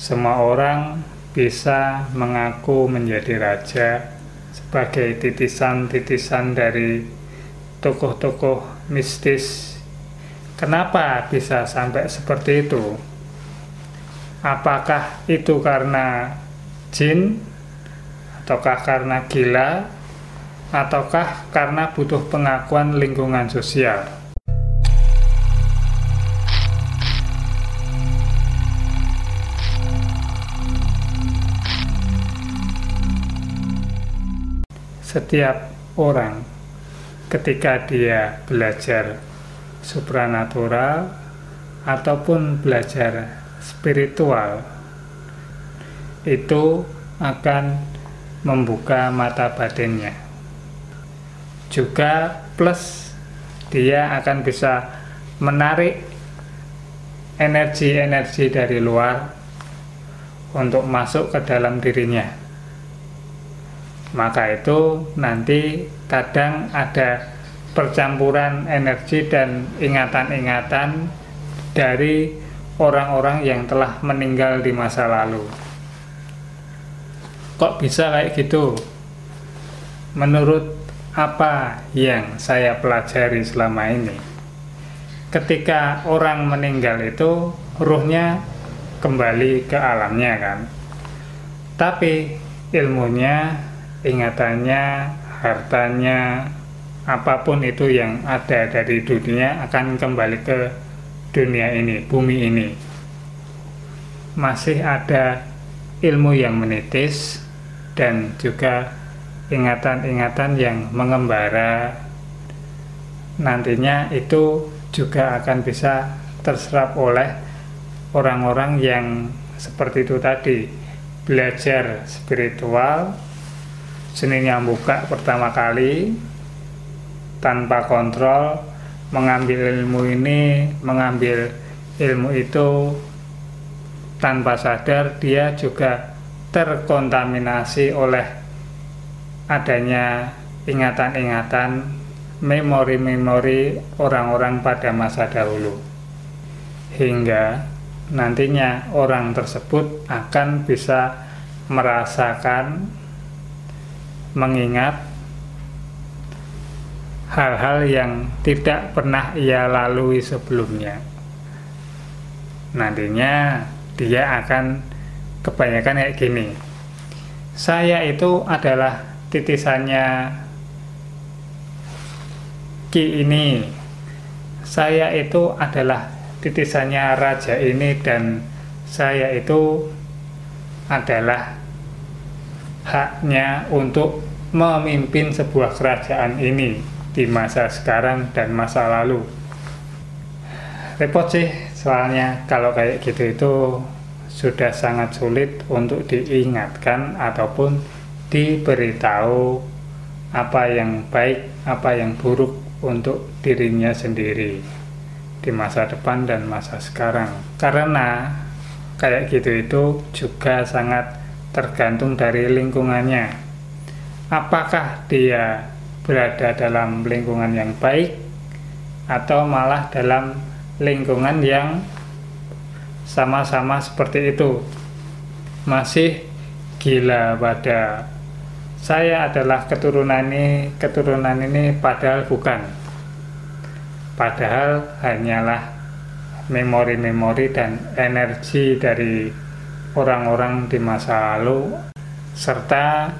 Semua orang bisa mengaku menjadi raja sebagai titisan-titisan dari tokoh-tokoh mistis. Kenapa bisa sampai seperti itu? Apakah itu karena jin? Ataukah karena gila? Ataukah karena butuh pengakuan lingkungan sosial? Setiap orang ketika dia belajar supranatural ataupun belajar spiritual itu akan membuka mata batinnya. Juga plus dia akan bisa menarik energi-energi dari luar untuk masuk ke dalam dirinya. Maka itu nanti kadang ada percampuran energi dan ingatan-ingatan dari orang-orang yang telah meninggal di masa lalu. Kok bisa kayak gitu? Menurut apa yang saya pelajari selama ini, ketika orang meninggal itu ruhnya kembali ke alamnya kan, tapi ilmunya, ingatannya, hartanya, apapun itu yang ada dari dunia akan kembali ke dunia ini, bumi ini. Masih ada ilmu yang menitis dan juga ingatan-ingatan yang mengembara, nantinya itu juga akan bisa terserap oleh orang-orang yang seperti itu tadi, belajar spiritual, seninya buka pertama kali, tanpa kontrol, mengambil ilmu ini, mengambil ilmu itu, tanpa sadar dia juga terkontaminasi oleh adanya ingatan-ingatan, memori-memori orang-orang pada masa dahulu, hingga nantinya orang tersebut akan bisa merasakan, mengingat hal-hal yang tidak pernah ia lalui sebelumnya. Nantinya dia akan kebanyakan kayak gini, saya itu adalah titisannya Ki ini, saya itu adalah titisannya raja ini, dan saya itu adalah haknya untuk memimpin sebuah kerajaan ini di masa sekarang dan masa lalu. Repot sih soalnya kalau kayak gitu, itu sudah sangat sulit untuk diingatkan ataupun diberitahu apa yang baik, apa yang buruk untuk dirinya sendiri di masa depan dan masa sekarang, karena kayak gitu itu juga sangat tergantung dari lingkungannya. Apakah dia berada dalam lingkungan yang baik atau malah dalam lingkungan yang sama-sama seperti itu, masih gila pada saya adalah keturunan ini, padahal bukan. Padahal hanyalah memori-memori dan energi dari orang-orang di masa lalu, serta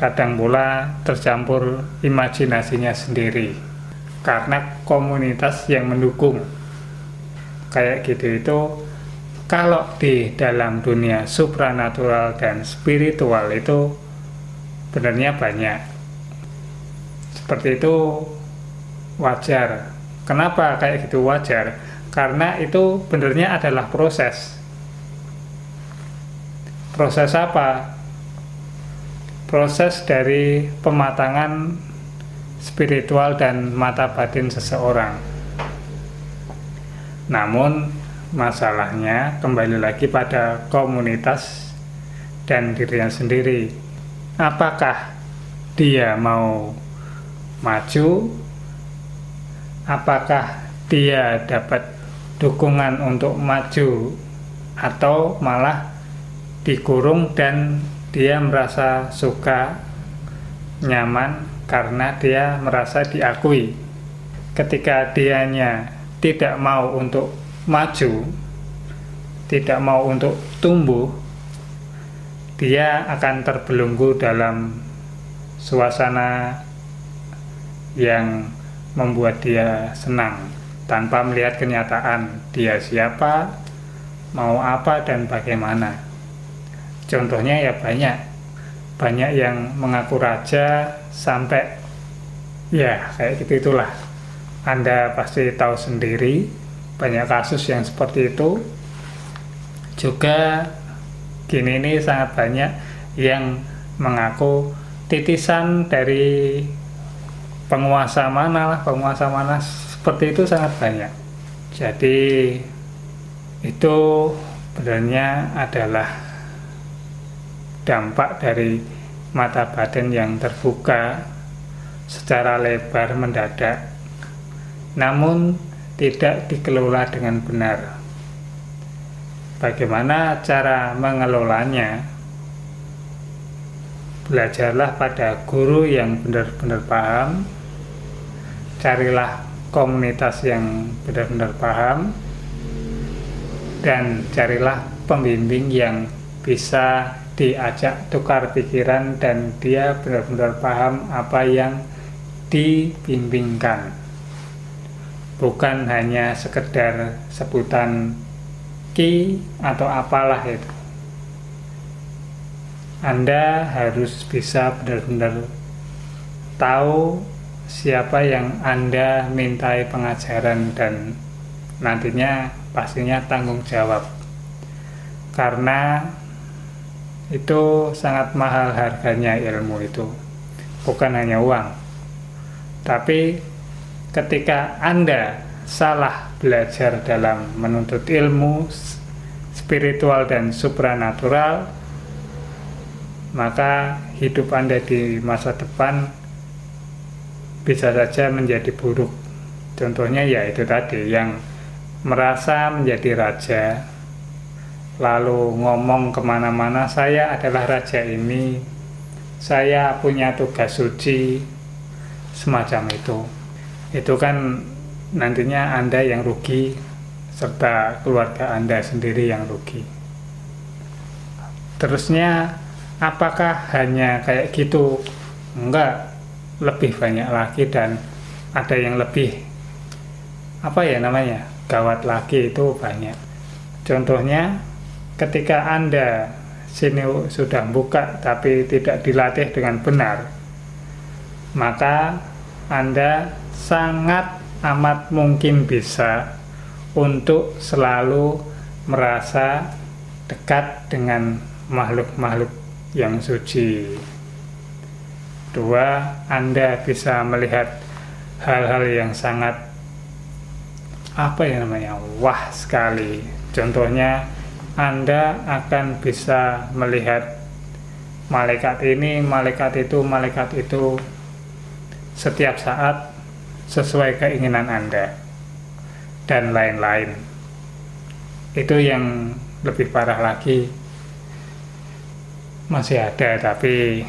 kadang pula tercampur imajinasinya sendiri karena komunitas yang mendukung. Kayak gitu itu kalau di dalam dunia supranatural dan spiritual itu benarnya banyak. Seperti itu wajar. Kenapa kayak gitu wajar? Karena itu benarnya adalah proses. Proses apa? Proses dari pematangan spiritual dan mata batin seseorang. Namun masalahnya kembali lagi pada komunitas dan dirinya sendiri. Apakah dia mau maju? Apakah dia dapat dukungan untuk maju atau malah dikurung dan dia merasa suka, nyaman karena dia merasa diakui. Ketika dianya tidak mau untuk maju, tidak mau untuk tumbuh, dia akan terbelenggu dalam suasana yang membuat dia senang tanpa melihat kenyataan dia siapa, mau apa, dan bagaimana. Contohnya ya banyak yang mengaku raja sampai ya kayak gitu itulah. Anda pasti tahu sendiri banyak kasus yang seperti itu. Juga kini ini sangat banyak yang mengaku titisan dari penguasa mana seperti itu, sangat banyak. Jadi itu sebenarnya adalah dampak dari mata batin yang terbuka secara lebar mendadak, namun tidak dikelola dengan benar. Bagaimana cara mengelolanya? Belajarlah pada guru yang benar-benar paham, carilah komunitas yang benar-benar paham, dan carilah pembimbing yang bisa diajak tukar pikiran dan dia benar-benar paham apa yang dibimbingkan. Bukan hanya sekedar sebutan ki atau apalah itu. Anda harus bisa benar-benar tahu siapa yang Anda mintai pengajaran dan nantinya pastinya tanggung jawab. Karena itu sangat mahal harganya ilmu itu. Bukan hanya uang. Tapi ketika Anda salah belajar dalam menuntut ilmu spiritual dan supranatural, maka hidup Anda di masa depan bisa saja menjadi buruk. Contohnya ya itu tadi, yang merasa menjadi raja, lalu ngomong kemana-mana, saya adalah raja ini, saya punya tugas suci, semacam itu. Itu kan nantinya Anda yang rugi, serta keluarga Anda sendiri yang rugi. Terusnya, apakah hanya kayak gitu? Enggak, lebih banyak lagi dan ada yang lebih apa ya namanya? Gawat lagi itu banyak. Contohnya ketika Anda sini sudah buka tapi tidak dilatih dengan benar, maka Anda sangat amat mungkin bisa untuk selalu merasa dekat dengan makhluk-makhluk yang suci. 2. Anda bisa melihat hal-hal yang sangat wah sekali. Contohnya Anda akan bisa melihat malaikat ini, malaikat itu setiap saat sesuai keinginan Anda dan lain-lain. Itu yang lebih parah lagi. Masih ada, tapi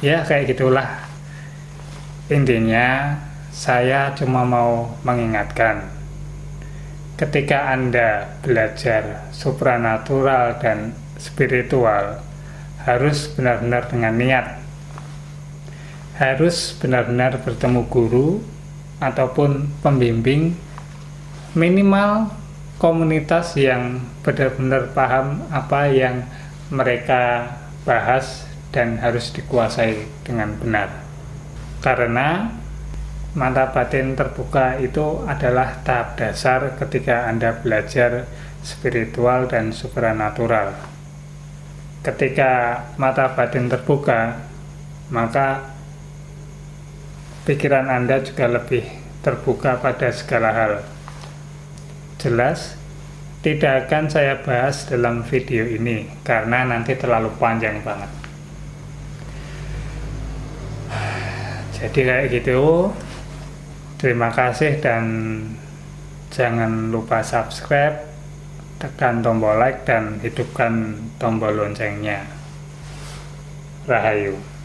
ya kayak gitulah. Intinya saya cuma mau mengingatkan, ketika Anda belajar supranatural dan spiritual harus benar-benar dengan niat, harus benar-benar bertemu guru ataupun pembimbing, minimal komunitas yang benar-benar paham apa yang mereka bahas dan harus dikuasai dengan benar. Karena mata batin terbuka itu adalah tahap dasar ketika Anda belajar spiritual dan supranatural. Ketika mata batin terbuka, maka pikiran Anda juga lebih terbuka pada segala hal. Jelas? Tidak akan saya bahas dalam video ini karena nanti terlalu panjang banget. Jadi kayak gitu. Terima kasih dan jangan lupa subscribe, Tekan tombol like dan hidupkan tombol loncengnya. Rahayu.